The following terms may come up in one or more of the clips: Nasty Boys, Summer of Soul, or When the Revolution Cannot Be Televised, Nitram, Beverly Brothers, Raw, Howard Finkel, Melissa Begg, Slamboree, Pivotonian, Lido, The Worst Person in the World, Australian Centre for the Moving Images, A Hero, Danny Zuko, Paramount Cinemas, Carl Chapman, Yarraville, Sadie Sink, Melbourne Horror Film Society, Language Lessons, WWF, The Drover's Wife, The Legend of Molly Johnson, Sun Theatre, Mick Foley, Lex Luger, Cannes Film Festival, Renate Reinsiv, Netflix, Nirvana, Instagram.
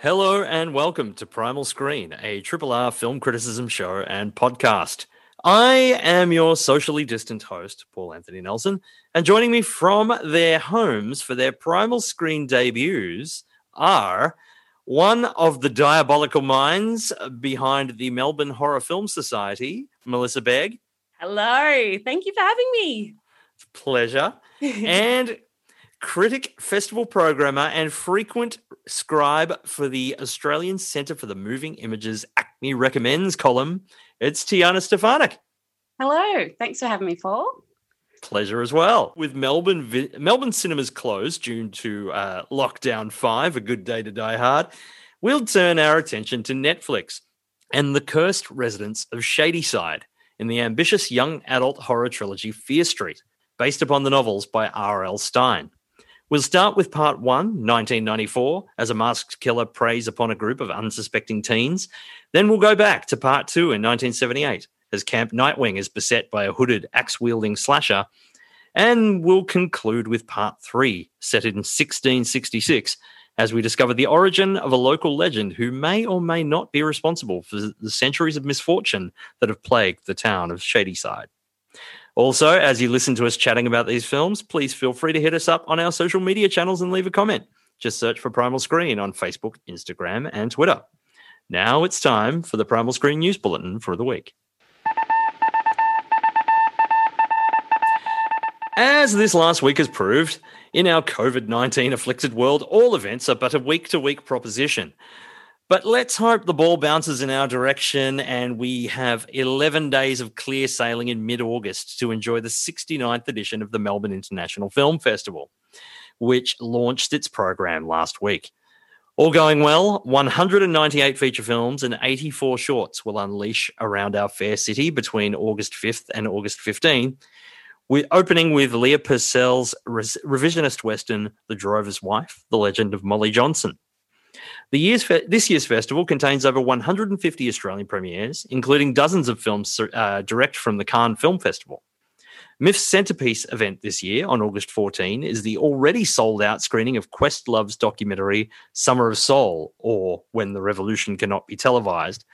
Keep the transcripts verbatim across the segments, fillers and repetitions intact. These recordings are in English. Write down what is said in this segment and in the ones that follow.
Hello and welcome to Primal Screen, a Triple R film criticism show and podcast. I am your socially distant host, Paul Anthony Nelson, and joining me from their homes for their Primal Screen debuts are one of the diabolical minds behind the Melbourne Horror Film Society, Melissa Begg. Hello, thank you for having me. It's a pleasure. And critic, festival programmer, and frequent scribe for the Australian Centre for the Moving Images Acme Recommends column, it's Tiana Stefanic. Hello. Thanks for having me, Paul. Pleasure as well. With Melbourne vi- Melbourne Cinemas closed due to uh, Lockdown five, a good day to die hard, we'll turn our attention to Netflix and the cursed residents of Shadyside in the ambitious young adult horror trilogy Fear Street, based upon the novels by R L Stine. We'll start with part one, nineteen ninety-four, as a masked killer preys upon a group of unsuspecting teens. Then we'll go back to part two in nineteen seventy-eight, as Camp Nightwing is beset by a hooded, axe-wielding slasher. And we'll conclude with part three, set in sixteen sixty-six, as we discover the origin of a local legend who may or may not be responsible for the centuries of misfortune that have plagued the town of Shadyside. Also, as you listen to us chatting about these films, please feel free to hit us up on our social media channels and leave a comment. Just search for Primal Screen on Facebook, Instagram, and Twitter. Now it's time for the Primal Screen News Bulletin for the week. As this last week has proved, in our COVID nineteen afflicted world, all events are but a week-to-week proposition. But let's hope the ball bounces in our direction and we have eleven days of clear sailing in mid-August to enjoy the sixty-ninth edition of the Melbourne International Film Festival, which launched its program last week. All going well, one hundred ninety-eight feature films and eighty-four shorts will unleash around our fair city between August fifth and August fifteenth, we're opening with Leah Purcell's revisionist western, The Drover's Wife, The Legend of Molly Johnson. The year's fe- this year's festival contains over one hundred fifty Australian premieres, including dozens of films uh, direct from the Cannes Film Festival. M I F's centrepiece event this year on August fourteenth is the already sold-out screening of Questlove's documentary Summer of Soul, or When the Revolution Cannot Be Televised,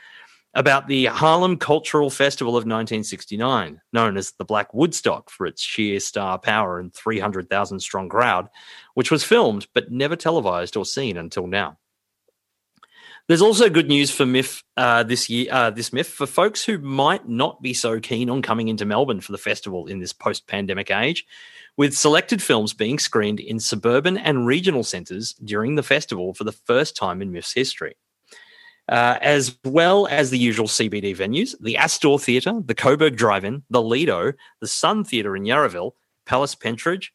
about the Harlem Cultural Festival of nineteen sixty-nine, known as the Black Woodstock for its sheer star power and three hundred thousand strong crowd, which was filmed but never televised or seen until now. There's also good news for M I F uh, this year. Uh, this M I F for folks who might not be so keen on coming into Melbourne for the festival in this post-pandemic age, with selected films being screened in suburban and regional centres during the festival for the first time in M I F's history. Uh, as well as the usual C B D venues, the Astor Theatre, the Coburg Drive-In, the Lido, the Sun Theatre in Yarraville, Palace Pentridge,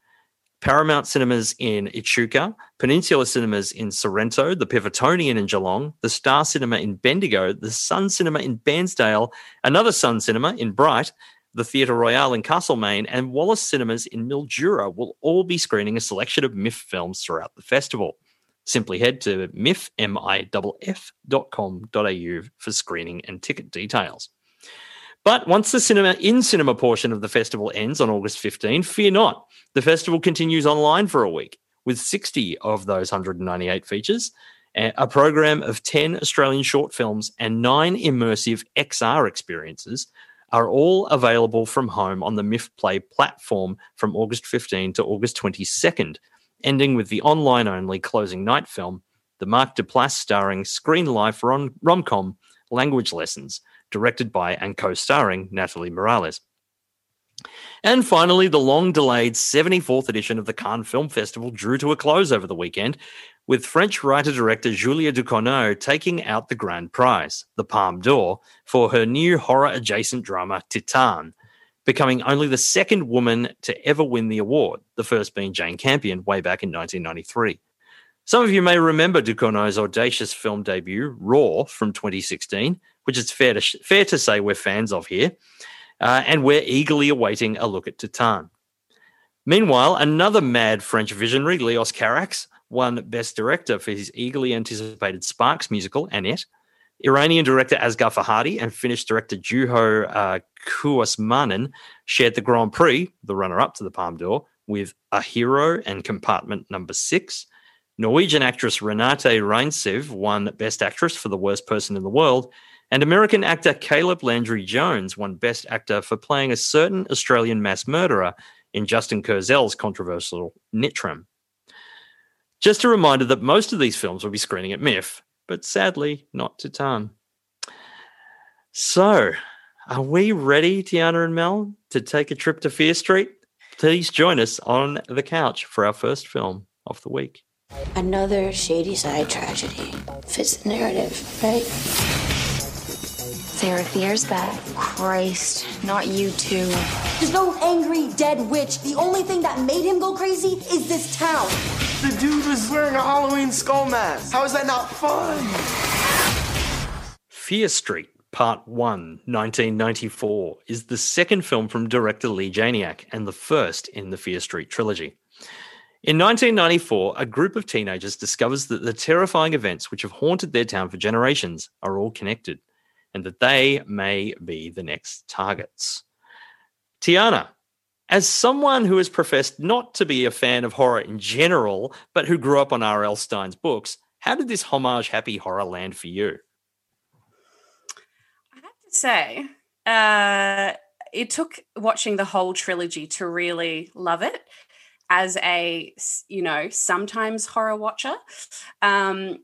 Paramount Cinemas in Echuca, Peninsula Cinemas in Sorrento, the Pivotonian in Geelong, the Star Cinema in Bendigo, the Sun Cinema in Bairnsdale, another Sun Cinema in Bright, the Theatre Royale in Castlemaine, and Wallace Cinemas in Mildura will all be screening a selection of M I F films throughout the festival. Simply head to mif dot com dot a u for screening and ticket details. But once the cinema in-cinema portion of the festival ends on August fifteenth, fear not. The festival continues online for a week with sixty of those one hundred ninety-eight features, a program of ten Australian short films and nine immersive X R experiences are all available from home on the M I F Play platform from August fifteenth to August twenty-second, ending with the online-only closing night film, the Mark Duplass starring Screen Life rom- rom-com Language Lessons, directed by and co-starring Natalie Morales. And finally, the long-delayed seventy-fourth edition of the Cannes Film Festival drew to a close over the weekend with French writer-director Julia Ducournau taking out the grand prize, the Palme d'Or, for her new horror-adjacent drama Titane, becoming only the second woman to ever win the award, the first being Jane Campion way back in nineteen ninety-three. Some of you may remember Ducournau's audacious film debut, Raw, from twenty sixteen, which it's fair to, sh- fair to say we're fans of here, uh, and we're eagerly awaiting a look at Titane. Meanwhile, another mad French visionary, Léos Carax, won Best Director for his eagerly anticipated Sparks musical, Annette. Iranian director Asghar Farhadi and Finnish director Juho uh, Kuosmanen shared the Grand Prix, the runner-up to the Palme d'Or, with A Hero and Compartment Number six. Norwegian actress Renate Reinsiv won Best Actress for The Worst Person in the World, and American actor Caleb Landry-Jones won Best Actor for playing a certain Australian mass murderer in Justin Kurzel's controversial Nitram. Just a reminder that most of these films will be screening at M I F, but sadly not Titane. So, are we ready, Tiana and Mel, to take a trip to Fear Street? Please join us on the couch for our first film of the week. Another Shadyside tragedy. Fits the narrative, right? Sarah fears that. Christ, not you two. There's no angry dead witch. The only thing that made him go crazy is this town. The dude was wearing a Halloween skull mask. How is that not fun? Fear Street, Part one, nineteen ninety-four, is the second film from director Leigh Janiak and the first in the Fear Street trilogy. In nineteen ninety-four, a group of teenagers discovers that the terrifying events which have haunted their town for generations are all connected, and that they may be the next targets. Tiana, as someone who has professed not to be a fan of horror in general, but who grew up on R L. Stine's books, how did this homage happy horror land for you? I have to say, uh, it took watching the whole trilogy to really love it as a, you know, sometimes horror watcher. Um,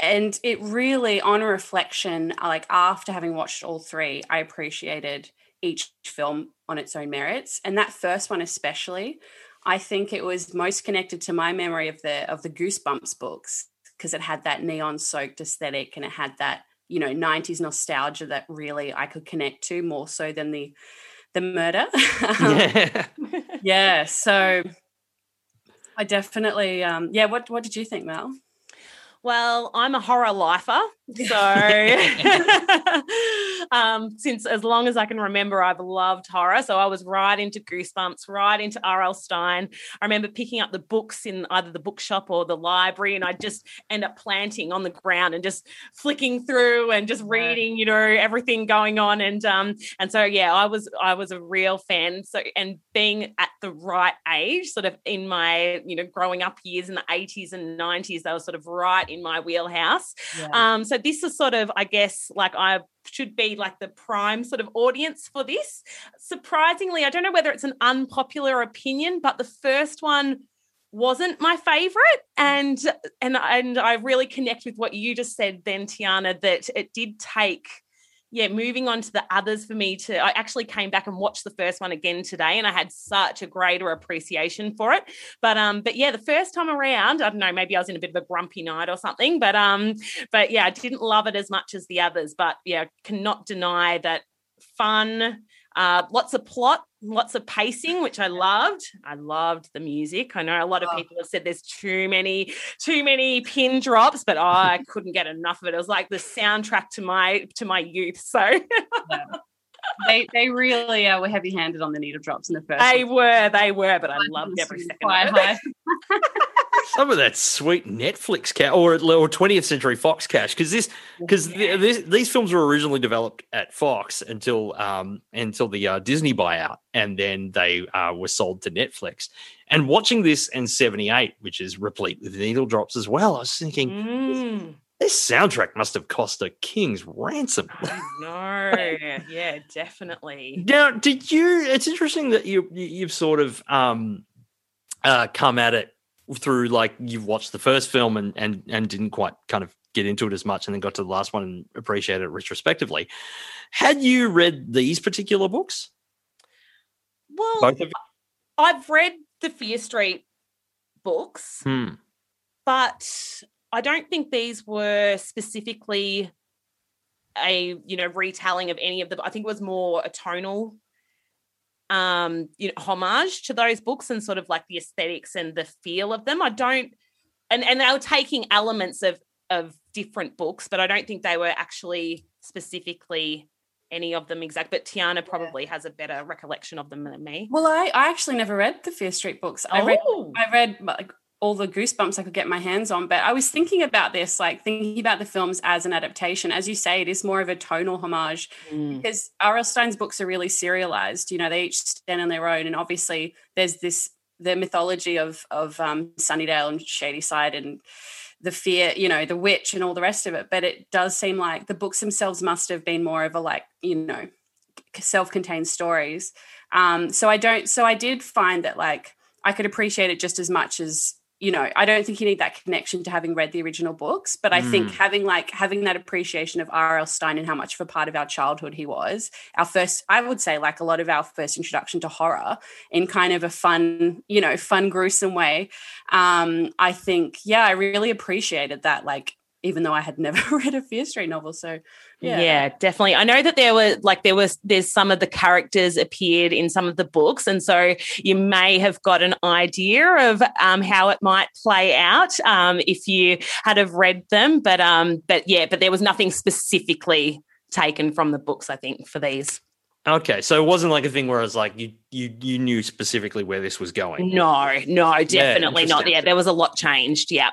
and it really, on reflection, like after having watched all three, I appreciated each film on its own merits, and that first one especially, I think it was most connected to my memory of the of the Goosebumps books because it had that neon soaked aesthetic and it had that, you know, nineties nostalgia that really I could connect to more so than the the murder. Yeah. Yeah, so I definitely um yeah what what did you think, Mel? Well, I'm a horror lifer, so um, since as long as I can remember, I've loved horror. So I was right into Goosebumps, right into R L. Stine. I remember picking up the books in either the bookshop or the library, and I'd just end up planting on the ground and just flicking through and just reading, you know, everything going on. And um, and so yeah, I was I was a real fan. So and being at the right age, sort of in my, you know, growing up years in the eighties and nineties, they were sort of right in my wheelhouse. Yeah. Um, so this is sort of, I guess, like I should be like the prime sort of audience for this. Surprisingly, I don't know whether it's an unpopular opinion, but the first one wasn't my favourite, and and and I really connect with what you just said then, Tiana, that it did take... yeah, moving on to the others for me to, I actually came back and watched the first one again today, and I had such a greater appreciation for it. But um, but yeah, the first time around, I don't know, maybe I was in a bit of a grumpy night or something. But um, but yeah, I didn't love it as much as the others. But yeah, cannot deny that fun, uh, lots of plot, lots of pacing, which I loved. I loved the music. I know a lot of oh. people have said there's too many, too many pin drops, but oh, I couldn't get enough of it. It was like the soundtrack to my to my youth. So yeah. they they really uh, were heavy handed on the needle drops in the first. They one. were, they were, but I loved every second of it. Some of that sweet Netflix cash or twentieth Century Fox cash, because this because yeah. the, these films were originally developed at Fox until um until the uh, Disney buyout, and then they uh, were sold to Netflix. And watching this and seventy-eight, which is replete with needle drops as well, I was thinking mm. this, this soundtrack must have cost a king's ransom. No, yeah, definitely. Now, did you? It's interesting that you you've sort of um uh come at it through, like, you watched the first film and, and and didn't quite kind of get into it as much, and then got to the last one and appreciate it retrospectively. Had you read these particular books? Well, I've read the Fear Street books. Hmm. But I don't think these were specifically a, you know, retelling of any of the, I think it was more a tonal um, you know, homage to those books and sort of like the aesthetics and the feel of them. I don't, and, and they were taking elements of, of different books, but I don't think they were actually specifically any of them exact, but Tiana probably yeah. has a better recollection of them than me. Well, I, I actually never read the Fear Street books. I oh. read I read like all the Goosebumps I could get my hands on, but I was thinking about this, like thinking about the films as an adaptation. As you say, it is more of a tonal homage mm. because R L. Stine's books are really serialized. You know, they each stand on their own, and obviously there's this the mythology of of um, Sunnydale and Shadyside and the fear, you know, the witch and all the rest of it. But it does seem like the books themselves must have been more of a, like, you know, self-contained stories. Um, so I don't, so I did find that, like, I could appreciate it just as much as, you know, I don't think you need that connection to having read the original books, but I mm. think having like having that appreciation of R L. Stine and how much of a part of our childhood he was, our first, I would say like a lot of our first introduction to horror in kind of a fun, you know, fun, gruesome way. Um, I think, yeah, I really appreciated that, like, even though I had never read a Fear Street novel. So yeah. Yeah, definitely. I know that there were like there was there's some of the characters appeared in some of the books, and so you may have got an idea of um, how it might play out um, if you had have read them. But um, but yeah, but there was nothing specifically taken from the books, I think, for these. Okay, so it wasn't like a thing where it was like you you you knew specifically where this was going. No, no, definitely yeah, not. Yeah, there was a lot changed, yeah.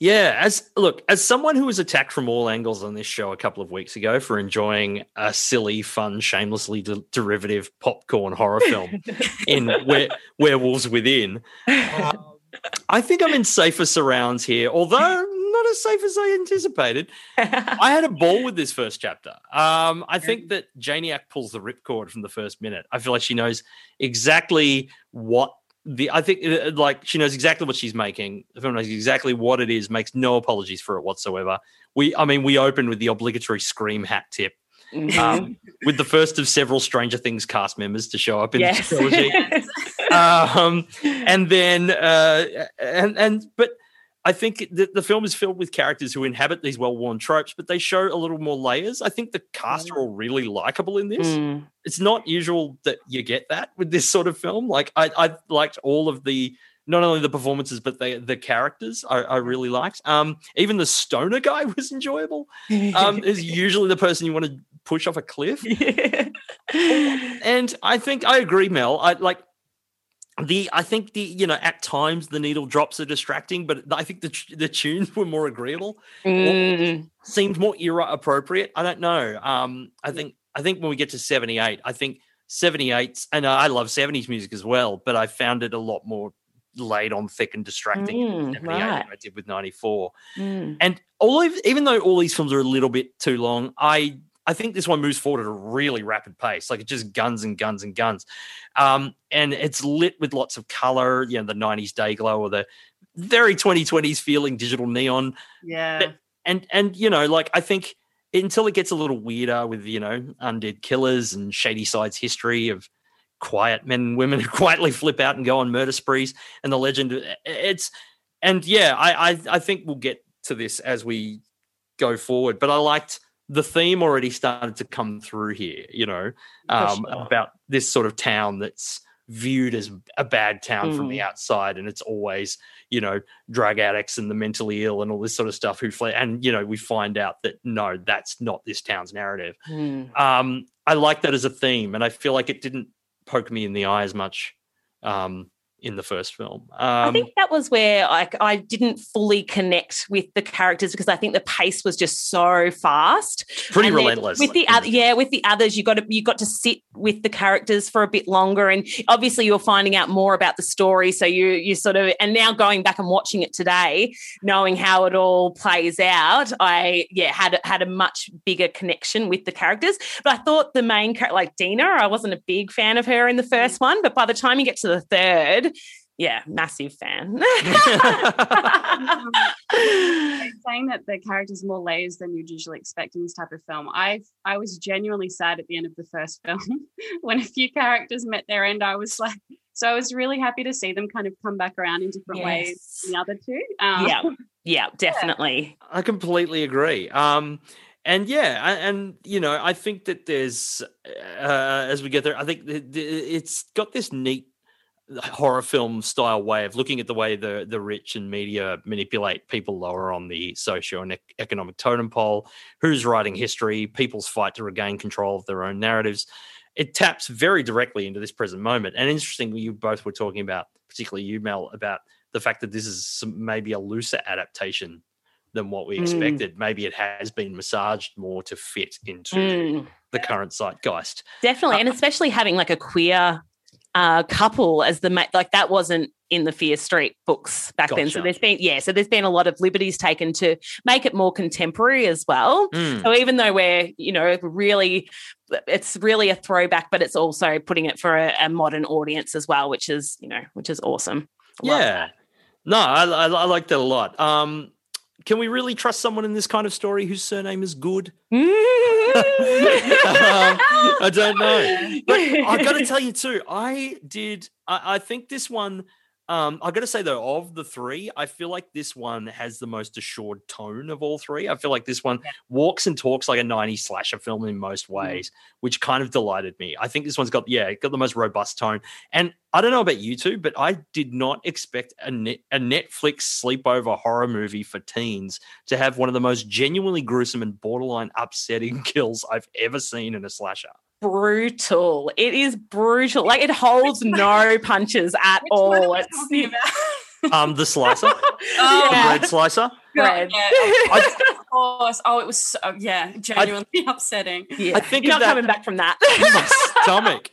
Yeah, as look, as someone who was attacked from all angles on this show a couple of weeks ago for enjoying a silly, fun, shamelessly de- derivative popcorn horror film in Were- Werewolves Within, um, I think I'm in safer surrounds here, although not as safe as I anticipated. I had a ball with this first chapter. Um, I think that Janiak pulls the ripcord from the first minute. I feel like she knows exactly what the, I think like she knows exactly what she's making. The film knows exactly what it is, makes no apologies for it whatsoever. We, I mean, we opened with the obligatory Scream hat tip. Mm-hmm. Um, with the first of several Stranger Things cast members to show up in yes. the trilogy, yes. um, and then uh, and and but I think that the film is filled with characters who inhabit these well-worn tropes, but they show a little more layers. I think the cast are all really likable in this. Mm. It's not usual that you get that with this sort of film. Like I, I liked all of the. Not only the performances, but the the characters I, I really liked. Um, even the stoner guy was enjoyable. Um, is usually the person you want to push off a cliff. Yeah. And I think I agree, Mel. I like the. I think the you know at times the needle drops are distracting, but I think the the tunes were more agreeable. Mm. Seemed more era appropriate. I don't know. Um, I think I think when we get to seventy-eight, I think seventy-eights, and I love seventies music as well, but I found it a lot more laid on thick and distracting mm, in right. I did with ninety-four. Mm. And all of, even though all these films are a little bit too long, I I think this one moves forward at a really rapid pace. Like it just guns and guns and guns. Um, and it's lit with lots of colour, you know, the nineties day glow or the very twenty twenties feeling digital neon. Yeah. But, and, and, you know, like I think until it gets a little weirder with, you know, undead killers and Shadyside's history of quiet men and women who quietly flip out and go on murder sprees and the legend it's and yeah I, I I think we'll get to this as we go forward, but I liked the theme already started to come through here, you know, um, sure. about this sort of town that's viewed as a bad town mm. from the outside, and it's always, you know, drug addicts and the mentally ill and all this sort of stuff who flee, and you know we find out that no, that's not this town's narrative. mm. um, I like that as a theme, and I feel like it didn't poke me in the eye as much um, in the first film. Um, I think that was where I, I didn't fully connect with the characters because I think the pace was just so fast, pretty and relentless. With the other, yeah, with the others, you got to you got to sit with the characters for a bit longer, and obviously you're finding out more about the story. So you you sort of and now going back and watching it today, knowing how it all plays out, I yeah had had a much bigger connection with the characters. But I thought the main character, like Dina, I wasn't a big fan of her in the first one, but by the time you get to the third. Yeah, massive fan. um, saying that the character's more layers than you'd usually expect in this type of film. I I was genuinely sad at the end of the first film when a few characters met their end. I was like So I was really happy to see them kind of come back around in different yes. ways than the other two. Um, yeah, yeah, definitely. Yeah. I completely agree. Um, and, yeah, and, you know, I think that there's, uh, as we get there, I think it's got this neat horror film style way of looking at the way the, the rich and media manipulate people lower on the socio and economic totem pole, who's writing history, people's fight to regain control of their own narratives. It taps very directly into this present moment. And interestingly, you both were talking about, particularly you, Mel, about the fact that this is some, maybe a looser adaptation than what we expected. Mm. Maybe it has been massaged more to fit into mm. the current zeitgeist. Definitely, uh, and especially having like a queer uh, couple as the ma- like that wasn't in the Fear Street books back gotcha. then. So there's been yeah, so there's been a lot of liberties taken to make it more contemporary as well. Mm. So even though we're you know really, it's really a throwback, but it's also putting it for a, a modern audience as well, which is you know which is awesome. I yeah, love that. no, I, I, I like that a lot. Um, Can we really trust someone in this kind of story whose surname is Good? um, I don't know. But I've got to tell you too, I did, I, I think this one, um, I've got to say though, of the three, I feel like this one has the most assured tone of all three. I feel like this one walks and talks like a nineties slasher film in most ways, mm. which kind of delighted me. I think this one's got, yeah, got the most robust tone. And I don't know about you two, but I did not expect a, net, a Netflix sleepover horror movie for teens to have one of the most genuinely gruesome and borderline upsetting kills I've ever seen in a slasher. Brutal. It is brutal. Like, it holds no punches at Which all. One are we it's, talking about? um, the slicer. Oh, the yeah. bread slicer. Bread. Yeah, I, of course. Oh, it was, so, yeah, genuinely I, upsetting. Yeah. I think You're not that, coming back from that. My stomach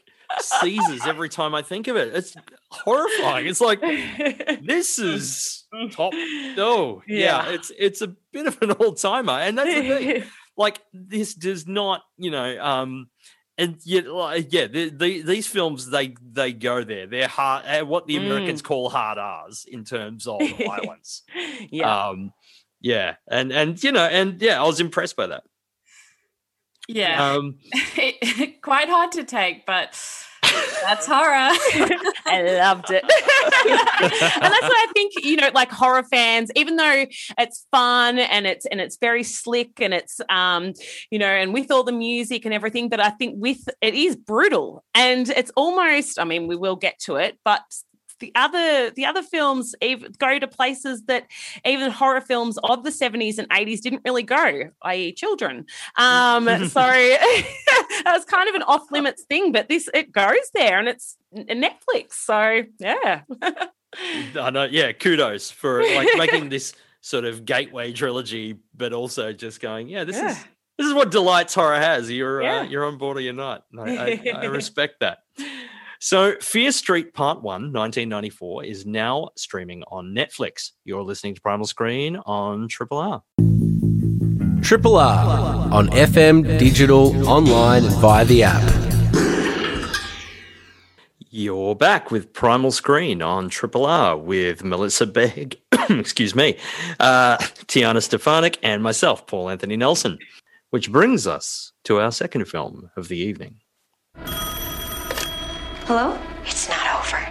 seizes every time I think of it. It's horrifying. It's like, this is top. Oh, yeah. yeah it's it's a bit of an old-timer. And that's the thing. Like, this does not, you know, um, and yet, like, yeah, the, the, these films, they they go there. They're hard, uh, what the Americans mm. call hard R's in terms of violence. yeah. Um, yeah. And, and, you know, and, yeah, I was impressed by that. Yeah, um, it, quite hard to take, but that's horror. I loved it. And that's what I think, you know, like horror fans, even though it's fun and it's and it's very slick and it's, um, you know, and with all the music and everything, but I think with it is brutal and it's almost, I mean, we will get to it, but the other the other films even go to places that even horror films of the seventies and eighties didn't really go, that is children. Um, so that was kind of an off-limits thing, but this it goes there and it's Netflix. So, yeah. I know, yeah, kudos for like making this sort of gateway trilogy, but also just going, yeah, this yeah. is this is what Delights Horror has. You're, yeah. uh, you're on board or you're not. No, I, I respect that. So Fear Street Part one, nineteen ninety-four, is now streaming on Netflix. You're listening to Primal Screen on Triple R. Triple R on F M, digital, online and via the app. You're back with Primal Screen on Triple R with Melissa Begg, excuse me, uh, Tiana Stefanic and myself, Paul Anthony Nelson, which brings us to our second film of the evening. Hello? It's not over.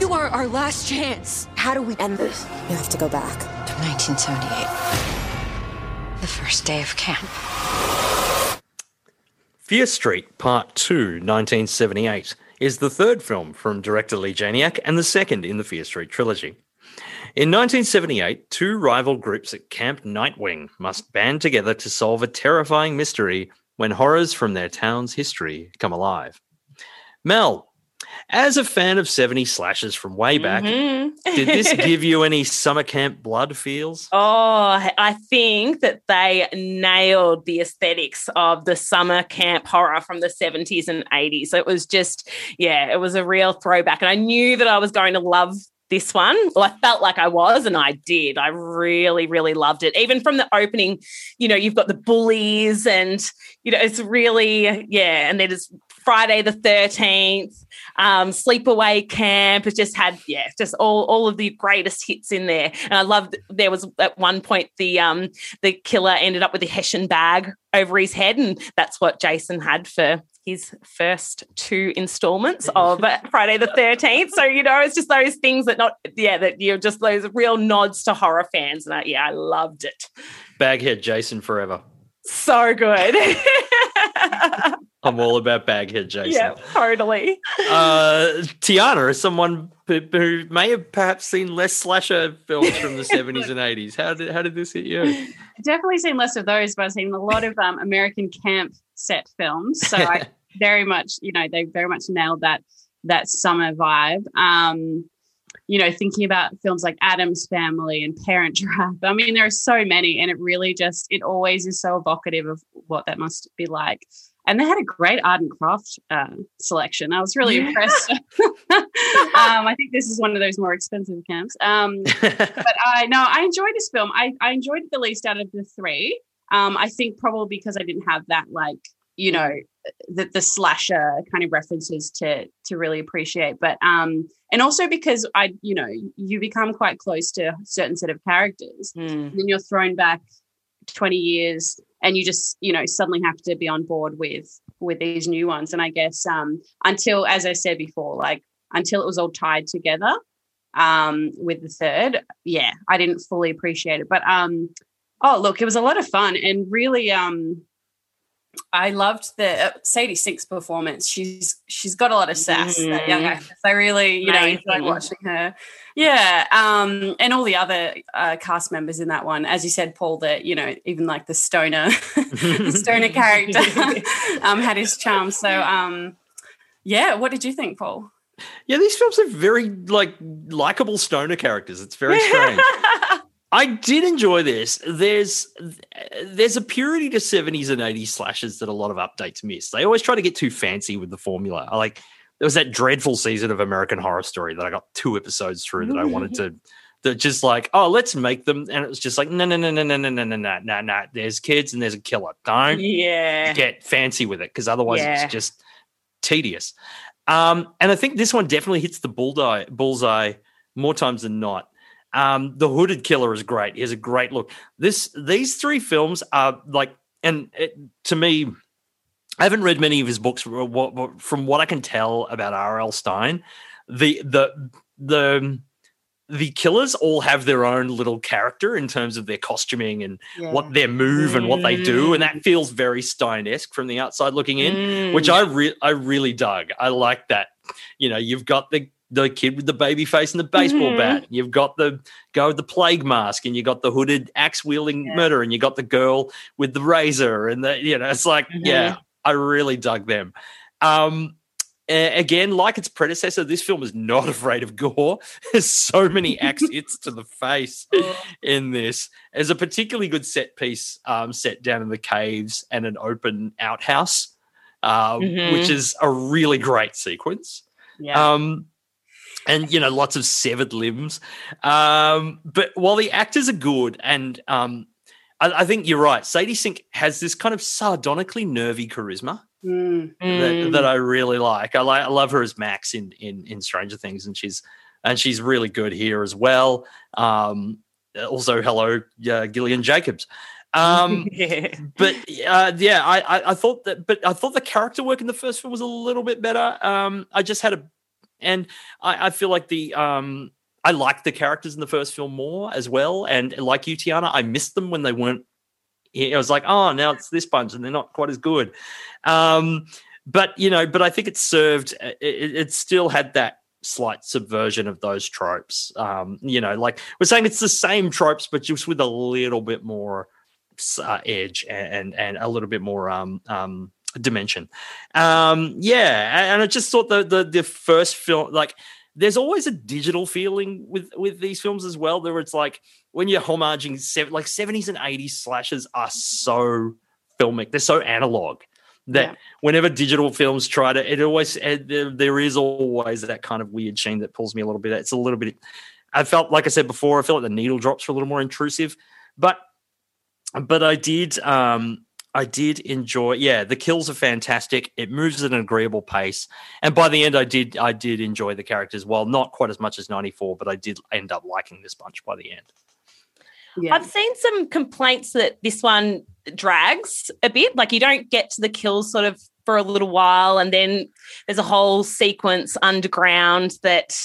You are our last chance. How do we end this? You have to go back to nineteen seventy-eight. The first day of camp. Fear Street Part two, nineteen seventy-eight, is the third film from director Leigh Janiak and the second in the Fear Street trilogy. In nineteen seventy-eight, two rival groups at Camp Nightwing must band together to solve a terrifying mystery when horrors from their town's history come alive. Mel, as a fan of seventies slashers from way back, mm-hmm. did this give you any summer camp blood feels? Oh, I think that they nailed the aesthetics of the summer camp horror from the seventies and eighties. So it was just, yeah, it was a real throwback. And I knew that I was going to love this one. Well, I felt like I was, and I did. I really, really loved it. Even from the opening, you know, you've got the bullies and, you know, it's really, yeah, and they're just Friday the thirteenth, um, Sleepaway Camp. It just had, yeah, just all, all of the greatest hits in there. And I loved, there was at one point the um, the killer ended up with a Hessian bag over his head, and that's what Jason had for his first two installments of Friday the thirteenth. So, you know, it's just those things that not, yeah, that you're just those real nods to horror fans. And I, yeah, I loved it. Baghead Jason forever. So good. I'm all about Baghead Jason. Yeah, totally. Uh, Tiana is someone who may have perhaps seen less slasher films from the seventies and eighties. How did how did this hit you? Definitely seen less of those, but I've seen a lot of um, American camp set films. So I very much, you know, they very much nailed that that summer vibe. Um, you know, thinking about films like Addams Family and Parent Trap. I mean, there are so many, and it really just, it always is so evocative of what that must be like. And they had a great art and craft uh, selection. I was really yeah. impressed. um, I think this is one of those more expensive camps. Um, but I no, I enjoyed this film. I, I enjoyed it the least out of the three. Um, I think probably because I didn't have that, like, you know, the, the slasher kind of references to to really appreciate. But um, and also because I, you know, you become quite close to a certain set of characters, mm. and then you're thrown back twenty years. And you just, you know, suddenly have to be on board with with these new ones. And I guess um, until, as I said before, like until it was all tied together um, with the third, yeah, I didn't fully appreciate it. But, um, oh, look, it was a lot of fun. And really um, I loved the uh, Sadie Sink's performance. She's She's got a lot of sass, mm. that young actress. I really, you Amazing. know, enjoyed watching her. Yeah, um, and all the other uh, cast members in that one, as you said, Paul. That you know, even like the stoner, the stoner character um, had his charm. So, um, yeah, what did you think, Paul? Yeah, these films have very like likable stoner characters. It's very strange. I did enjoy this. There's there's a purity to seventies and eighties slashers that a lot of updates miss. They always try to get too fancy with the formula. I like. There was that dreadful season of American Horror Story that I got two episodes through that I wanted to, that just like, oh, let's make them. And it was just like, no, no, no, no, no, no, no, no, no, no, no. There's kids and there's a killer. Don't yeah. get fancy with it because otherwise yeah. it's just tedious. Um, and I think this one definitely hits the bullseye, bullseye more times than not. Um, the hooded killer is great. He has a great look. This, these three films are like, and it, to me, I haven't read many of his books. From what I can tell about R L. Stine, the the the the killers all have their own little character in terms of their costuming and yeah. what their move mm. and what they do, and that feels very Stine-esque from the outside looking in, mm. which I re- I really dug. I like that. You know, you've got the the kid with the baby face and the baseball mm-hmm. bat. You've got the guy with the plague mask, and you got the hooded axe-wielding yeah. murderer, and you got the girl with the razor, and the, you know, it's like mm-hmm. yeah. I really dug them. Um, again, like its predecessor, this film is not afraid of gore. There's so many axe hits to the face in this. There's a particularly good set piece um, set down in the caves and an open outhouse, uh, mm-hmm. which is a really great sequence. Yeah. Um, and, you know, lots of severed limbs. Um, but while the actors are good and um, – I think you're right. Sadie Sink has this kind of sardonically nervy charisma mm. that, that I really like. I like. I love her as Max in, in in Stranger Things, and she's and she's really good here as well. Um, also, hello, uh, Gillian Jacobs. Um, yeah. But uh, yeah, I, I thought that. But I thought the character work in the first film was a little bit better. Um, I just had a, and I, I feel like the. Um, I liked the characters in the first film more as well. And like you, Tiana, I missed them when they weren't here. I was like, oh, now it's this bunch and they're not quite as good. Um, but, you know, but I think it served, it, it still had that slight subversion of those tropes. Um, you know, like we're saying it's the same tropes, but just with a little bit more uh, edge and, and, and a little bit more um, um, dimension. Um, yeah. And I just thought the, the, the first film, like, there's always a digital feeling with, with these films as well, where it's like when you're homaging seven, like seventies and eighties slashes are so filmic. They're so analog that yeah. whenever digital films try to, it always, it, there, there is always that kind of weird sheen that pulls me a little bit. It's a little bit, I felt, like I said before, I felt like the needle drops were a little more intrusive, but, but I did, um, I did enjoy, yeah, the kills are fantastic. It moves at an agreeable pace. And by the end, I did I did enjoy the characters. Well, not quite as much as ninety-four, but I did end up liking this bunch by the end. Yeah. I've seen some complaints that this one drags a bit. Like, you don't get to the kills sort of for a little while, and then there's a whole sequence underground that...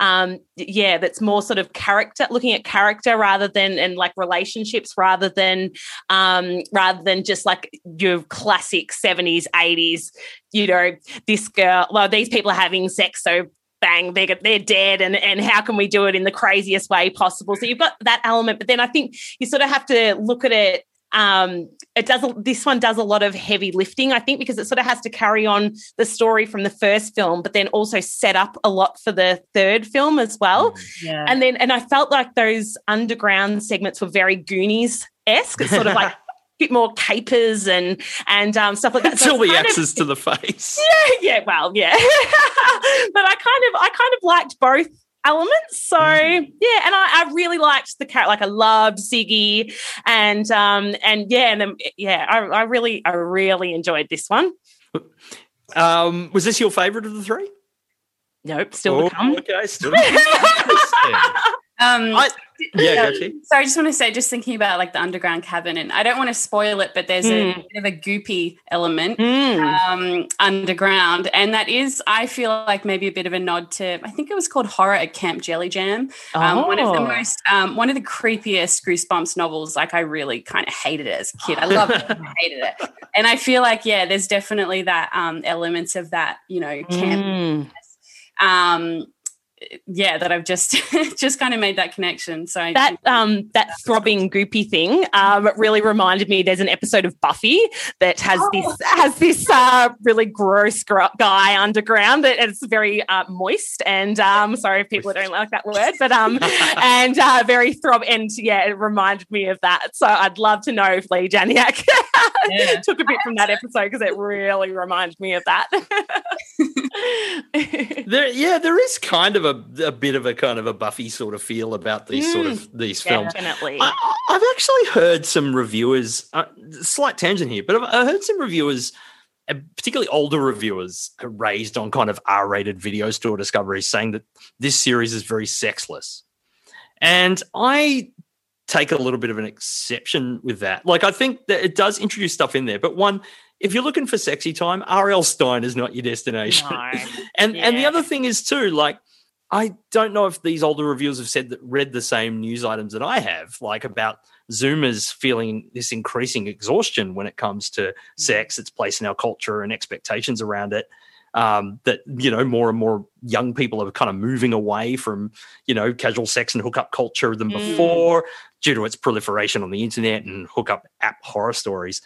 Um, yeah, that's more sort of character, looking at character rather than, and like relationships rather than, um, rather than just like your classic seventies, eighties, you know, this girl, well, these people are having sex, so bang, they're, they're dead, and, and how can we do it in the craziest way possible? So you've got that element, but then I think you sort of have to look at it. Um, it does. This one does a lot of heavy lifting, I think, because it sort of has to carry on the story from the first film, but then also set up a lot for the third film as well. Yeah. And then, and I felt like those underground segments were very Goonies-esque. It's sort of like a bit more capers and and um, stuff like that. Until so the axes of, to the face. Yeah. Yeah. Well. Yeah. But I kind of, I kind of liked both elements, so yeah, and I, I really liked the character. Like, I loved Ziggy, and um, and yeah, and then yeah, I, I really, I really enjoyed this one. Um, was this your favourite of the three? Nope, still oh, to come. Okay, still. To come. um, I, yeah, gotcha. So I just want to say, just thinking about like the underground cabin, and I don't want to spoil it, but there's mm. a bit of a goopy element mm. um, underground, and that is, I feel like maybe a bit of a nod to, I think it was called Horror at Camp Jelly Jam, um, oh. one of the most, um, one of the creepiest Goosebumps novels. Like, I really kind of hated it as a kid. I loved it, I hated it, and I feel like yeah, there's definitely that um, elements of that, you know, camp. Mm. Um, yeah, that I've just just kind of made that connection. So that um that throbbing goopy thing um really reminded me. There's an episode of Buffy that has oh. this has this uh, really gross guy underground that is very uh, moist, and um sorry if people don't like that word, but um and uh, very throb and yeah, it reminded me of that. So I'd love to know if Leigh Janiak yeah. took a bit from that episode, because it really reminded me of that. there, yeah, there is kind of a. A, a bit of a kind of a Buffy sort of feel about these mm, sort of these films. Definitely. I, I've actually heard some reviewers, uh, slight tangent here, but I've, I heard some reviewers, uh, particularly older reviewers, uh, raised on kind of R-rated video store discoveries, saying that this series is very sexless. And I take a little bit of an exception with that. Like, I think that it does introduce stuff in there, but one, if you're looking for sexy time, R L. Stine is not your destination. No. and yeah. And the other thing is too, like, I don't know if these older reviewers have said that read the same news items that I have, like about Zoomers feeling this increasing exhaustion when it comes to sex, its place in our culture and expectations around it, um, that, you know, more and more young people are kind of moving away from, you know, casual sex and hookup culture than before mm. due to its proliferation on the internet and hookup app horror stories.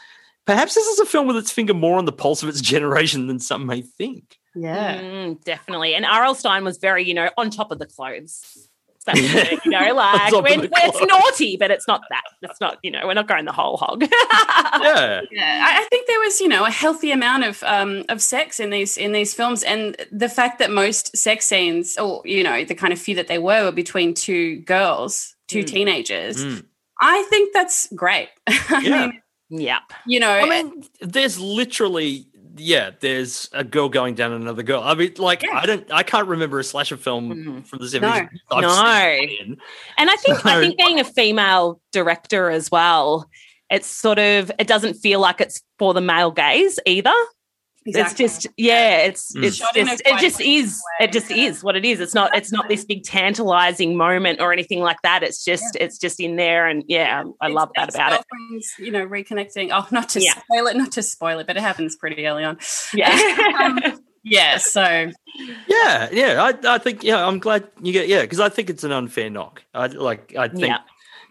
Perhaps this is a film with its finger more on the pulse of its generation than some may think. Yeah, mm, definitely. And R L. Stine was very, you know, on top of the clothes. That's, you know, like when, when it's naughty, but it's not that. It's not, you know, we're not going the whole hog. yeah, yeah. I, I think there was, you know, a healthy amount of um of sex in these in these films, and the fact that most sex scenes, or you know, the kind of few that they were, were between two girls, two mm. teenagers. Mm. I think that's great. I yeah. mean, yeah. You know, I mean, there's literally. Yeah, there's a girl going down another girl. I mean, like, yeah. I don't, I can't remember a slasher film mm-hmm. from the seventies. No, no. And I think, so. I think being a female director as well, it's sort of, it doesn't feel like it's for the male gaze either. Exactly. It's just, yeah, it's, mm. it's just, it just is, way. it just yeah. is what it is. It's not, exactly. it's not this big tantalizing moment or anything like that. It's just, yeah. it's just in there. And yeah, I it's, love that about it. You know, reconnecting. Oh, not to yeah. spoil it, not to spoil it, but it happens pretty early on. Yeah. um, yeah. So. Yeah. Yeah. I, I think, yeah, I'm glad you get, yeah. Cause I think it's an unfair knock. I like, I think. Yeah.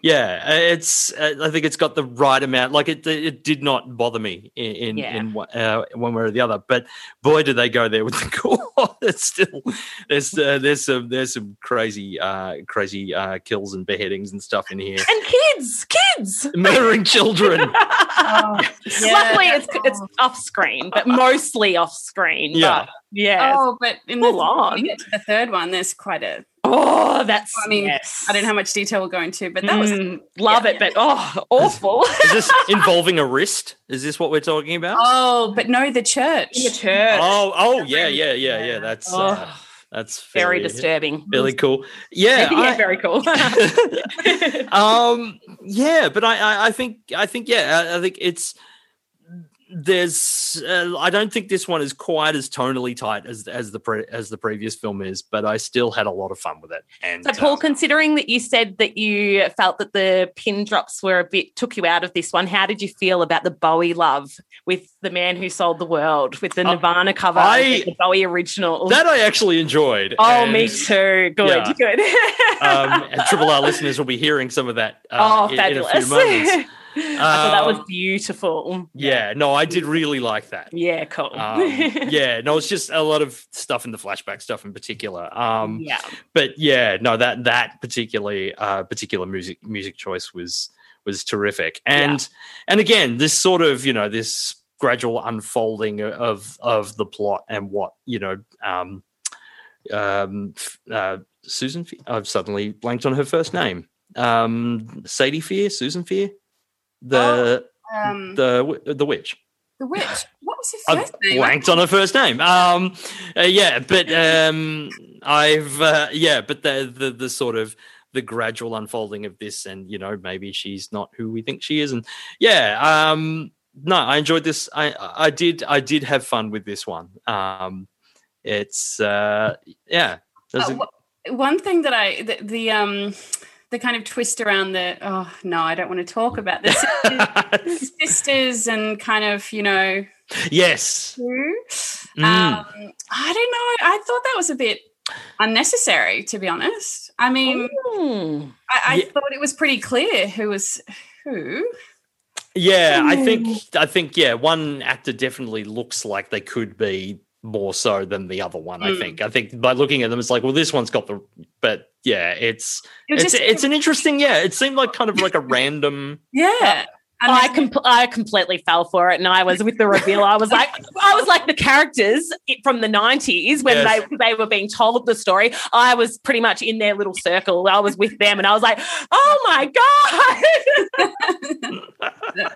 Yeah, it's. Uh, I think it's got the right amount. Like it, it did not bother me in in, yeah. in uh, one way or the other. But boy, do they go there with the gore. It's still there's uh, there's some there's some crazy uh, crazy uh, kills and beheadings and stuff in here. And kids, kids murdering children. oh, yeah. Luckily, it's it's off screen, but mostly off screen. Yeah, but, yeah. Oh, but in the, we get to the third one, there's quite a. Oh, that's, I mean, yes. I don't know how much detail we'll go into, but that mm, was... Love yeah, it, yeah. but, oh, awful. Is this involving a wrist? Is this what we're talking about? Oh, but no, the church. In the church. Oh, oh, yeah, yeah, yeah, yeah. That's... Oh. Uh, That's fairly, very disturbing. Really cool. Yeah. Yeah, I, very cool. um, yeah, but I, I, I think, I think, yeah, I, I think it's, there's, uh, I don't think this one is quite as tonally tight as as the pre, as the previous film is, but I still had a lot of fun with it. And so, Paul, uh, considering that you said that you felt that the pin drops were a bit, took you out of this one, how did you feel about the Bowie love with The Man Who Sold the World, with the Nirvana uh, cover, I, the Bowie original? That I actually enjoyed. Oh, and, me too. Good, yeah. good. um, and Triple R listeners will be hearing some of that uh, oh, in, in a few moments. I thought um, that was beautiful. Yeah, no, I did really like that. Yeah, cool. um, yeah, no, it's just a lot of stuff in the flashback stuff in particular. Um, yeah, but yeah, no, that that particularly uh, particular music music choice was was terrific, and yeah. and again, this sort of, you know, this gradual unfolding of of the plot and what, you know, um, um, uh, Susan. I've suddenly blanked on her first name. Um, Sadie Fear, Susan Fear. The oh, um, the the witch. The witch. What was his first I've name? Blanked on her first name. Um, uh, yeah, but um, I've uh, yeah, but the, the the sort of the gradual unfolding of this, and you know, maybe she's not who we think she is, and yeah, um, no, I enjoyed this. I I did I did have fun with this one. Um, it's uh, yeah. Uh, a- one thing that I the, the um. the kind of twist around the, oh, no, I don't want to talk about this. Sisters, sisters and kind of, you know. Yes. Um, mm. I don't know. I thought that was a bit unnecessary, to be honest. I mean, Ooh. I, I yeah. thought it was pretty clear who was who. Yeah, Ooh. I think, I think, yeah, one actor definitely looks like they could be more so than the other one, mm. I think. I think by looking at them, it's like, well, this one's got the, but, yeah, it's it's just, it's an interesting, yeah, it seemed like kind of like a random. Yeah. Uh, I compl- I completely fell for it, and I was with the reveal. I was like, I was like the characters from the nineties when yes. they they were being told the story. I was pretty much in their little circle. I was with them, and I was like, oh, my God.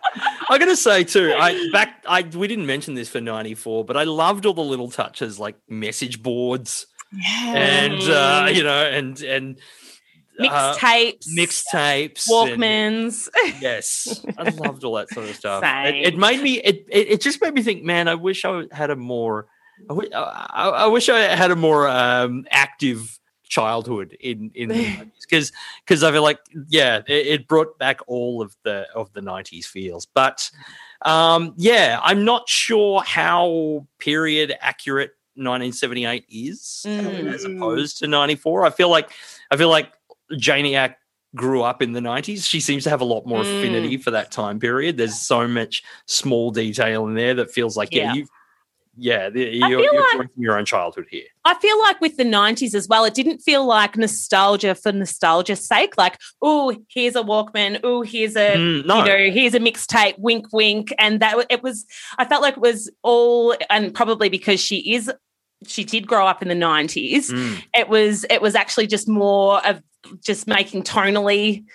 I'm going to say, too, I back I we didn't mention this for ninety-four, but I loved all the little touches like message boards. Yeah. And uh, you know, and and mixtapes, uh, mixtapes, Walkmans. And, yes, I loved all that sort of stuff. It, it made me. It, it it just made me think, man, I wish I had a more. I, w- I, I wish I had a more um, active childhood in in because because I feel like yeah, it, it brought back all of the of the nineties feels, but um, yeah, I'm not sure how period accurate nineteen seventy-eight is mm. as opposed to ninety-four. I feel like I feel like Janiak grew up in the nineties. She seems to have a lot more mm. affinity for that time period. There's so much small detail in there that feels like yeah, yeah you've Yeah, the, you're, you're like, from your own childhood here. I feel like with the nineties as well, it didn't feel like nostalgia for nostalgia's sake. Like, oh, here's a Walkman. Oh, here's a mm, no. you know, here's a mixtape. Wink, wink. And that it was. I felt like it was all, and probably because she is, she did grow up in the nineties. Mm. It was. It was actually just more of just making tonally.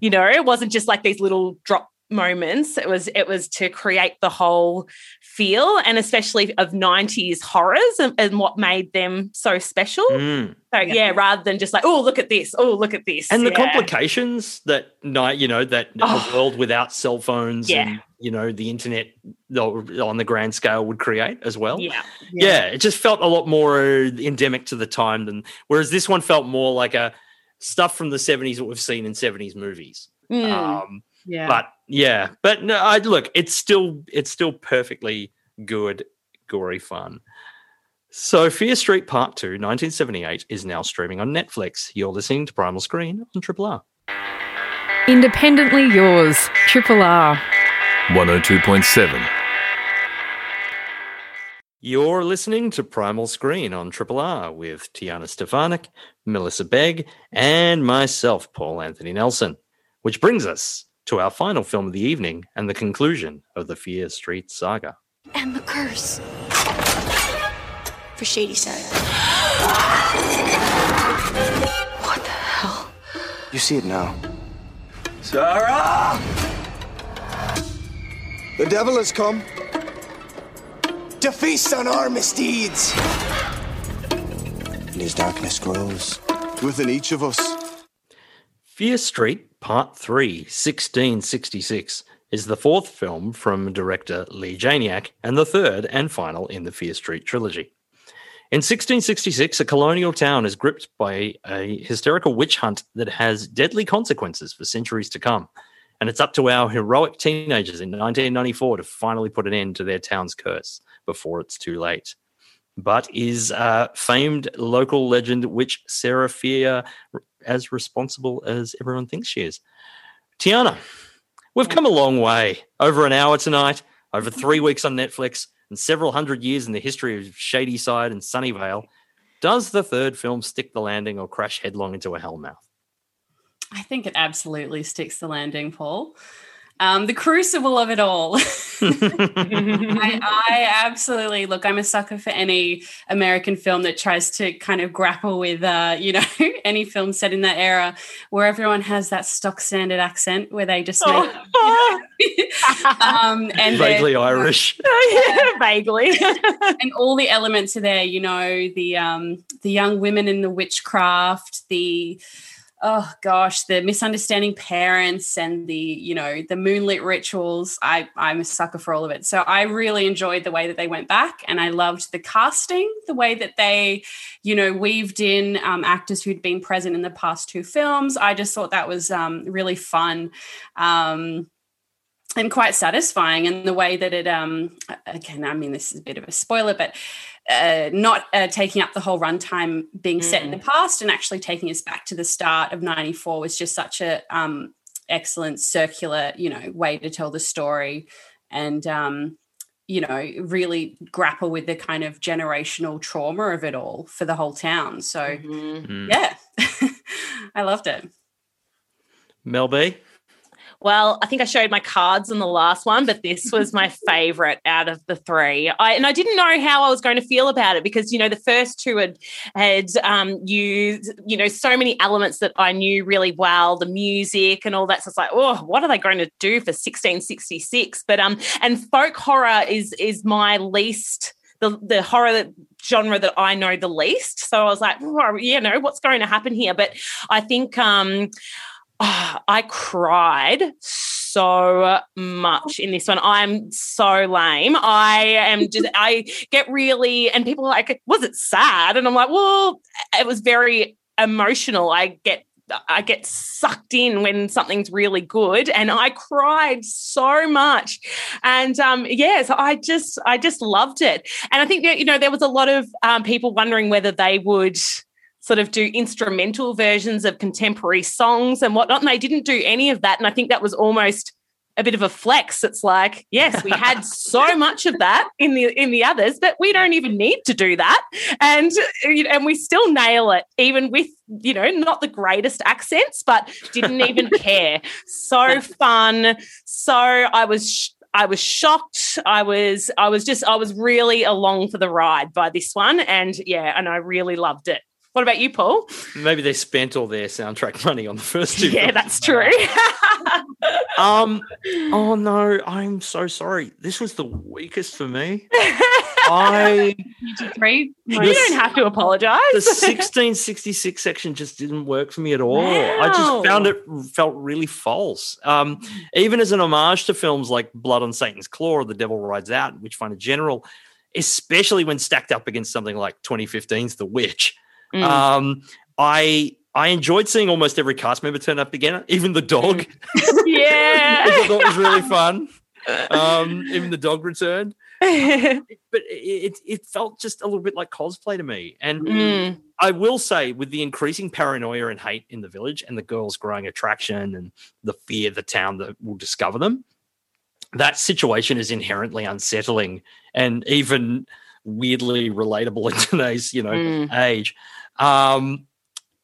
You know, it wasn't just like these little drop moments. It was. It was to create the whole feel, and especially of nineties horrors and, and what made them so special. Mm. So yeah, yeah, rather than just like, oh, look at this, oh, look at this, and yeah. the complications that night, you know, that oh. a world without cell phones, yeah. and you know, the internet on the grand scale would create as well. Yeah. yeah, yeah, it just felt a lot more endemic to the time than. Whereas this one felt more like a stuff from the seventies, what we've seen in seventies movies. Mm. Um, yeah, but. Yeah, but no, I, look, it's still it's still perfectly good, gory fun. So Fear Street Part two, nineteen seventy-eight, is now streaming on Netflix. You're listening to Primal Screen on Triple R. Independently yours, Triple R. one oh two point seven. You're listening to Primal Screen on Triple R with Tiana Stefanic, Melissa Begg, and myself, Paul Anthony Nelson, which brings us to our final film of the evening and the conclusion of the Fear Street saga. And the curse. For Shadyside. You see it now. Sarah! The devil has come to feast on our misdeeds. And his darkness grows within each of us. Fear Street Part three, sixteen sixty-six, is the fourth film from director Leigh Janiak and the third and final in the Fear Street trilogy. In sixteen sixty-six, a colonial town is gripped by a hysterical witch hunt that has deadly consequences for centuries to come, and it's up to our heroic teenagers in nineteen ninety-four to finally put an end to their town's curse before it's too late. But is uh, famed local legend witch Sarah Fear as responsible as everyone thinks she is? Tiana, we've come a long way. Over an hour tonight, over three weeks on Netflix, and several hundred years in the history of Shadyside and Sunnyvale. Does the third film stick the landing or crash headlong into a hellmouth? I think it absolutely sticks the landing, Paul. Um, the crucible of it all. I, I absolutely, look, I'm a sucker for any American film that tries to kind of grapple with, uh, you know, any film set in that era where everyone has that stock standard accent where they just make oh. you know, um, and vaguely Irish. Yeah, vaguely. And all the elements are there, you know, the um, the young women in the witchcraft, the... oh, gosh, the misunderstanding parents and the, you know, the moonlit rituals. I, I'm a sucker for all of it. So I really enjoyed the way that they went back, and I loved the casting, the way that they, you know, weaved in um, actors who'd been present in the past two films. I just thought that was um, really fun. Um And quite satisfying, and the way that it, um, again, I mean, this is a bit of a spoiler, but uh, not uh, taking up the whole runtime being mm. set in the past and actually taking us back to the start of ninety-four was just such a um, excellent circular, you know, way to tell the story and, um, you know, really grapple with the kind of generational trauma of it all for the whole town. So, mm-hmm. yeah, I loved it. Mel B? Well, I think I showed my cards in the last one, but this was my favourite out of the three. I, and I didn't know how I was going to feel about it because, you know, the first two had, had um, used, you know, so many elements that I knew really well, the music and all that. So it's like, oh, what are they going to do for sixteen sixty-six? But um, and folk horror is is my least, the, the horror that, genre that I know the least. So I was like, oh, you know, what's going to happen here? But I think... Um, Oh, I cried so much in this one. I'm so lame. I am just, I get really, and people are like, was it sad? And I'm like, well, it was very emotional. I get I get sucked in when something's really good, and I cried so much. And, um, yeah, so I just, I just loved it. And I think, you know, there was a lot of um, people wondering whether they would sort of do instrumental versions of contemporary songs and whatnot, and they didn't do any of that. And I think that was almost a bit of a flex. It's like, yes, we had so much of that in the in the others, but we don't even need to do that. And, and we still nail it, even with, you know, not the greatest accents, but didn't even care. So fun. So I was... Sh- I was shocked. I was I was just... I was really along for the ride by this one. And, yeah, and I really loved it. What about you, Paul? Maybe they spent all their soundtrack money on the first two. Yeah, films. That's true. um, oh, no, I'm so sorry. This was the weakest for me. I three. You don't have to apologise. The sixteen sixty-six section just didn't work for me at all. Wow. I just found it felt really false. Um, even as an homage to films like Blood on Satan's Claw or The Devil Rides Out, which find a general, especially when stacked up against something like twenty fifteen's The Witch. Mm. Um, I I enjoyed seeing almost every cast member turn up again, even the dog. Yeah. Which I thought was really fun. Um, even the dog returned. Um, but it it felt just a little bit like cosplay to me. And mm. I will say, with the increasing paranoia and hate in the village and the girls' growing attraction and the fear of the town that will discover them, that situation is inherently unsettling and even weirdly relatable in today's, you know, mm. age. Um,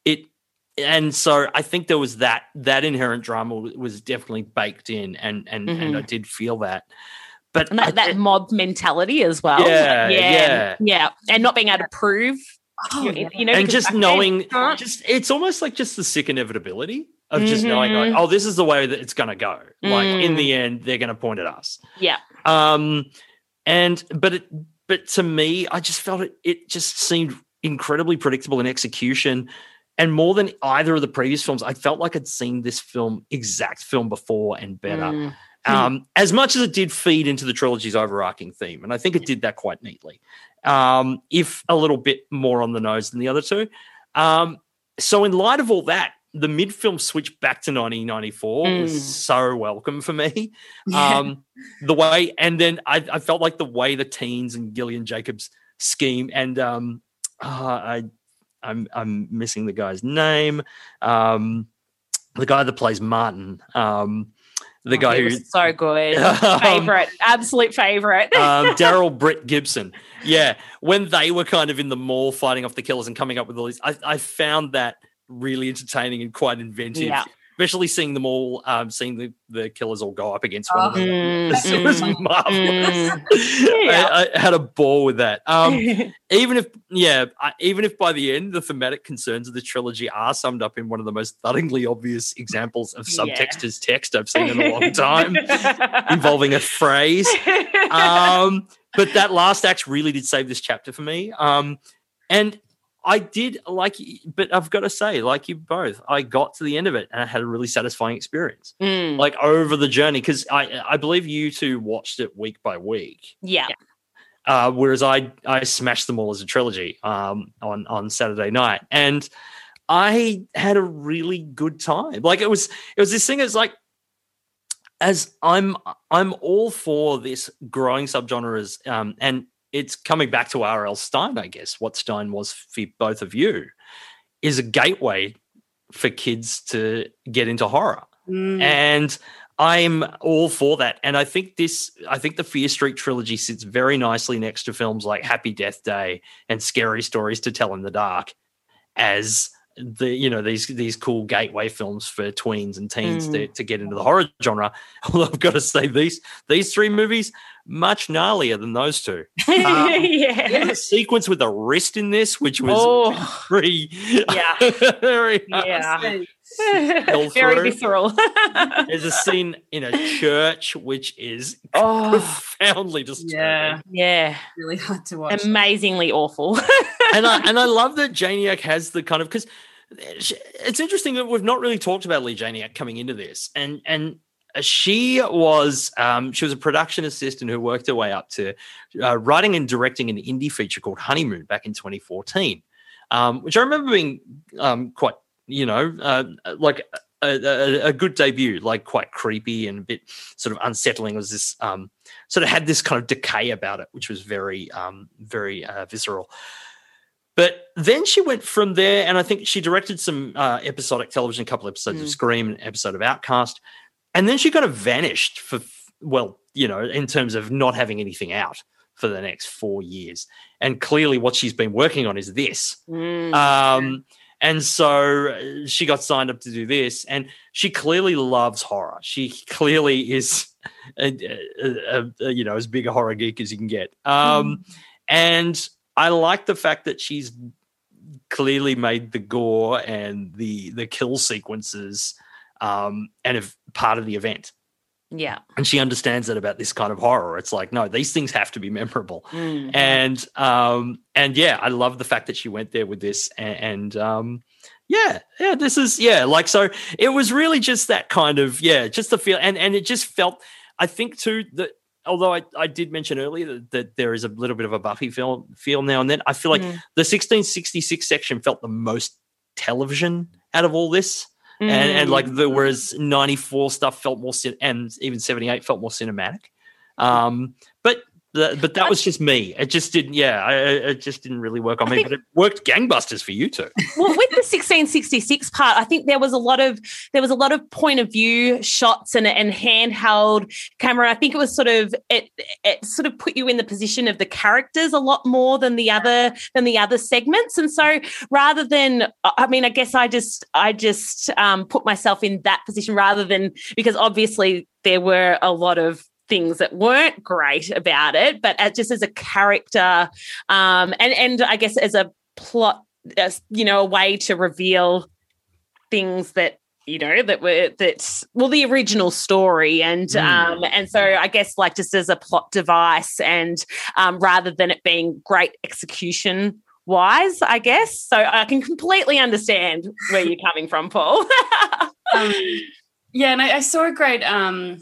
it and so I think there was that that inherent drama was definitely baked in, and and mm-hmm. and I did feel that. But and that, I, that mob mentality as well, yeah, yeah, yeah, yeah, and not being able to prove, oh, you know, and just knowing, just it's almost like just the sick inevitability. of just mm-hmm. knowing, like, oh, this is the way that it's going to go. Mm. Like, in the end, they're going to point at us. Yeah. Um, and but it, but to me, I just felt it. It just seemed incredibly predictable in execution, and more than either of the previous films, I felt like I'd seen this film exact film before and better. Mm. Um, as much as it did feed into the trilogy's overarching theme, and I think it did that quite neatly, um, if a little bit more on the nose than the other two. Um, so in light of all that, the mid-film switch back to nineteen ninety-four mm. was so welcome for me. Yeah. Um, the way, and then I, I felt like the way the teens and Gillian Jacobs scheme, and um, uh, I, I'm I'm missing the guy's name, um, the guy that plays Martin. Um, The guy oh, who so good, favorite, um, absolute favorite. um, Daryl Britt Gibson. Yeah, when they were kind of in the mall fighting off the killers and coming up with all these, I, I found that really entertaining and quite inventive. Yeah. Especially seeing them all, um, seeing the, the killers all go up against one another. Oh, mm, it was mm, marvelous. Mm, yeah. I, I had a ball with that. Um, even if, yeah, I, even if by the end the thematic concerns of the trilogy are summed up in one of the most thuddingly obvious examples of subtext as yeah. text I've seen in a long time, involving a phrase. Um, but that last act really did save this chapter for me. Um, and I did like, but I've got to say, like you both, I got to the end of it and I had a really satisfying experience, mm. like over the journey, because I, I believe you two watched it week by week. Yeah. Uh, whereas I, I smashed them all as a trilogy um, on on Saturday night, and I had a really good time. Like it was, it was this thing. It's like, as I'm, I'm all for this growing subgenres, um, and. It's coming back to R L. Stine, I guess, what Stine was for both of you, is a gateway for kids to get into horror. Mm. And I'm all for that. And I think this, I think the Fear Street trilogy sits very nicely next to films like Happy Death Day and Scary Stories to Tell in the Dark as the, you know, these these cool gateway films for tweens and teens mm. to, to get into the horror genre. Although I've got to say these these three movies much gnarlier than those two. Um, yeah, there's a sequence with a wrist in this, which was oh. very yeah, very yeah, very visceral. There's a scene in a church which is oh. profoundly disturbing. Yeah, yeah, really hard to watch. Amazingly that. Awful. and I and I love that Janiak has the kind of because. It's interesting that we've not really talked about Leigh Janiak coming into this, and and she was um, she was a production assistant who worked her way up to uh, writing and directing an indie feature called Honeymoon back in twenty fourteen, um, which I remember being um, quite you know uh, like a, a, a good debut, like quite creepy and a bit sort of unsettling. It was this um, sort of had this kind of decay about it, which was very um, very uh, visceral. But then she went from there, and I think she directed some uh, episodic television, a couple episodes mm. of Scream, an episode of Outcast, and then she kind of vanished for, well, you know, in terms of not having anything out for the next four years. And clearly what she's been working on is this. Mm. Um, and so she got signed up to do this, and she clearly loves horror. She clearly is, a, a, a, a, you know, as big a horror geek as you can get. Um, mm. And... I like the fact that she's clearly made the gore and the the kill sequences um, and of part of the event. Yeah. And she understands that about this kind of horror. It's like, no, these things have to be memorable. Mm-hmm. And, um, and yeah, I love the fact that she went there with this. And, and um, yeah, yeah, this is, yeah, like, so it was really just that kind of, yeah, just the feel. And, and it just felt, I think, too, that, although I, I did mention earlier that, that there is a little bit of a Buffy feel, feel now and then, I feel like mm. the sixteen sixty-six section felt the most television out of all this, mm. and, and like the whereas ninety-four stuff felt more, and even seventy-eight felt more cinematic. Um, but the, but that was just me. It just didn't, yeah, I, it just didn't really work on I me. Think, but it worked gangbusters for you two. Well, with the sixteen sixty-six part, I think there was a lot of there was a lot of point of view shots and and handheld camera. I think it was sort of it it sort of put you in the position of the characters a lot more than the other than the other segments. And so, rather than, I mean, I guess I just I just um, put myself in that position rather than, because obviously there were a lot of things that weren't great about it, but just as a character, um, and and I guess as a plot, as, you know, a way to reveal things that you know, that were that's well the original story, and mm. um and so I guess like just as a plot device, and um rather than it being great execution wise, I guess. So I can completely understand where you're coming from, Paul. um, yeah, and I, I saw a great um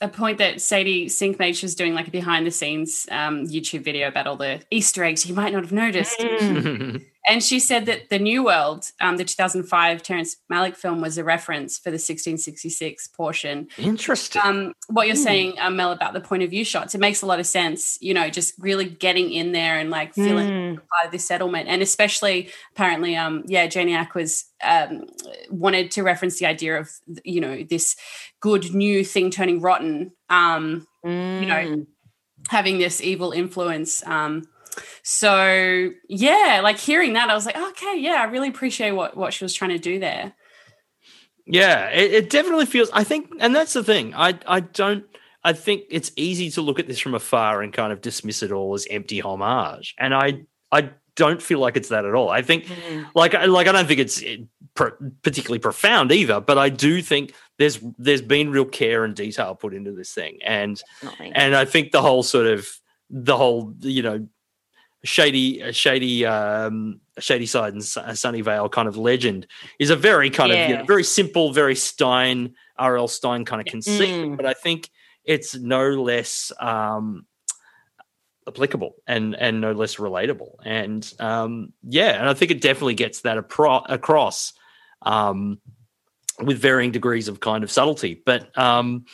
a point that Sadie Sink made. She was doing like a behind the scenes um, YouTube video about all the Easter eggs you might not have noticed. Mm. And she said that The New World, um, the two thousand five Terrence Malick film, was a reference for the sixteen sixty-six portion. Interesting. Um, what you're mm. saying, um, Mel, about the point of view shots, it makes a lot of sense, you know, just really getting in there and like feeling mm. part of this settlement. And especially apparently, um, yeah, Janiak was um, wanted to reference the idea of, you know, this good new thing turning rotten, um, mm. you know, having this evil influence. Um So, yeah, like hearing that, I was like, okay, yeah, I really appreciate what, what she was trying to do there. Yeah, it, it definitely feels, I think, and that's the thing. I, I don't, I think it's easy to look at this from afar and kind of dismiss it all as empty homage. And I, I don't feel like it's that at all. I think, mm. like, like I don't think it's particularly profound either, but I do think there's there's been real care and detail put into this thing. And, Definitely. and I think the whole sort of, the whole, you know, Shady, shady, um, Shadyside and Sunnyvale kind of legend is a very kind yeah. of you know, very simple, very Stine, R L. Stine kind of conceit, mm. but I think it's no less um, applicable and and no less relatable. And um, yeah, and I think it definitely gets that apro- across um, with varying degrees of kind of subtlety. But um,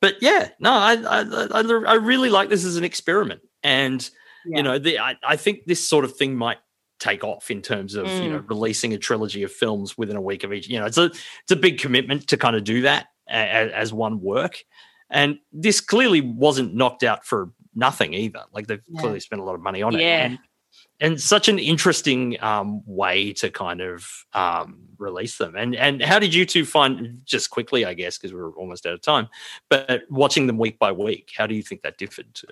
but yeah, no, I I, I I really like this as an experiment. And Yeah. You know, the, I, I think this sort of thing might take off in terms of, mm. you know, releasing a trilogy of films within a week of each. You know, it's a it's a big commitment to kind of do that as, as one work. And this clearly wasn't knocked out for nothing either. Like they've yeah. clearly spent a lot of money on yeah. it. And, and such an interesting um, way to kind of um, release them. And and how did you two find, just quickly, I guess, because we were almost out of time, but watching them week by week, how do you think that differed to?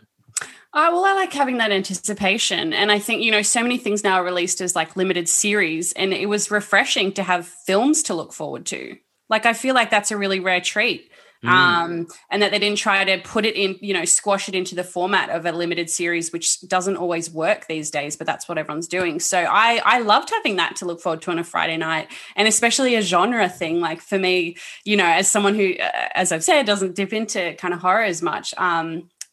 Oh, well, I like having that anticipation. And I think, you know, so many things now are released as like limited series, and it was refreshing to have films to look forward to. Like, I feel like that's a really rare treat. Mm. Um, and that they didn't try to put it in, you know, squash it into the format of a limited series, which doesn't always work these days, but that's what everyone's doing. So I, I loved having that to look forward to on a Friday night, and especially a genre thing. Like for me, you know, as someone who, as I've said, doesn't dip into kind of horror as much, um,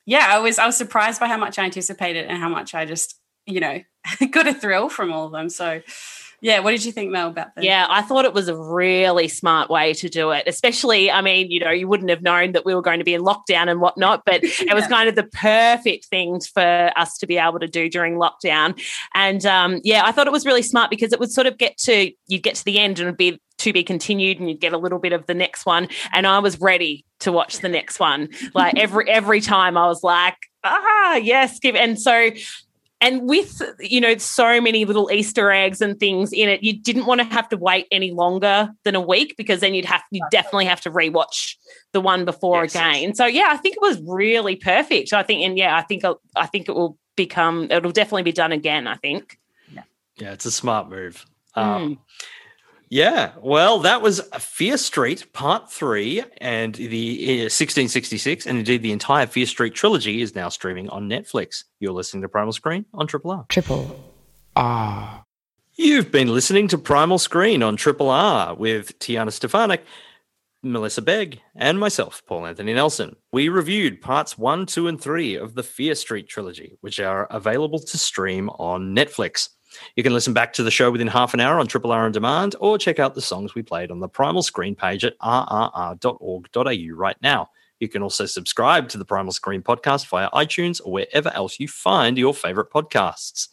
Yeah, I was I was surprised by how much I anticipated and how much I just, you know, got a thrill from all of them. So, yeah, what did you think, Mel, about that? Yeah, I thought it was a really smart way to do it, especially, I mean, you know, you wouldn't have known that we were going to be in lockdown and whatnot, but yeah. it was kind of the perfect thing for us to be able to do during lockdown. And, um, yeah, I thought it was really smart because it would sort of get to, you'd get to the end and it would be to be continued, and you'd get a little bit of the next one. And I was ready to watch the next one. Like every every time I was like, ah, yes, give. And so, and with, you know, so many little Easter eggs and things in it, you didn't want to have to wait any longer than a week, because then you'd have you definitely have to rewatch the one before yes. again. So yeah, I think it was really perfect. I think, and yeah, I think I think it will become, it'll definitely be done again, I think. Yeah, yeah, it's a smart move. Um, mm. Yeah, well, that was Fear Street Part three, and the sixteen sixty-six, and indeed the entire Fear Street trilogy is now streaming on Netflix. You're listening to Primal Screen on Triple R. Triple R. You've been listening to Primal Screen on Triple R with Tiana Stefanic, Melissa Begg, and myself, Paul Anthony Nelson. We reviewed Parts one, two, and three of the Fear Street trilogy, which are available to stream on Netflix. You can listen back to the show within half an hour on Triple R On Demand, or check out the songs we played on the Primal Screen page at r r r dot org dot a u right now. You can also subscribe to the Primal Screen podcast via iTunes or wherever else you find your favourite podcasts.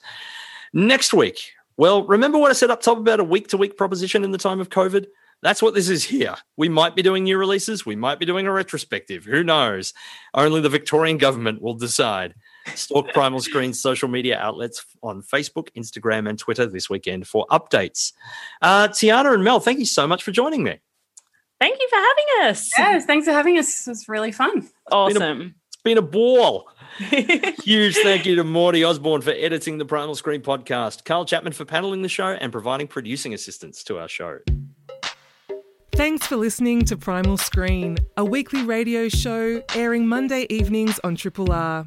Next week, well, remember what I said up top about a week-to-week proposition in the time of COVID? That's what this is here. We might be doing new releases. We might be doing a retrospective. Who knows? Only the Victorian government will decide. Stalk Primal Screen's social media outlets on Facebook, Instagram, and Twitter this weekend for updates. Uh, Tiana and Mel, thank you so much for joining me. Thank you for having us. Yes, thanks for having us. This was really fun. Awesome. It's been a, it's been a ball. Huge thank you to Morty Osborne for editing the Primal Screen podcast, Carl Chapman for paneling the show, and providing producing assistance to our show. Thanks for listening to Primal Screen, a weekly radio show airing Monday evenings on Triple R.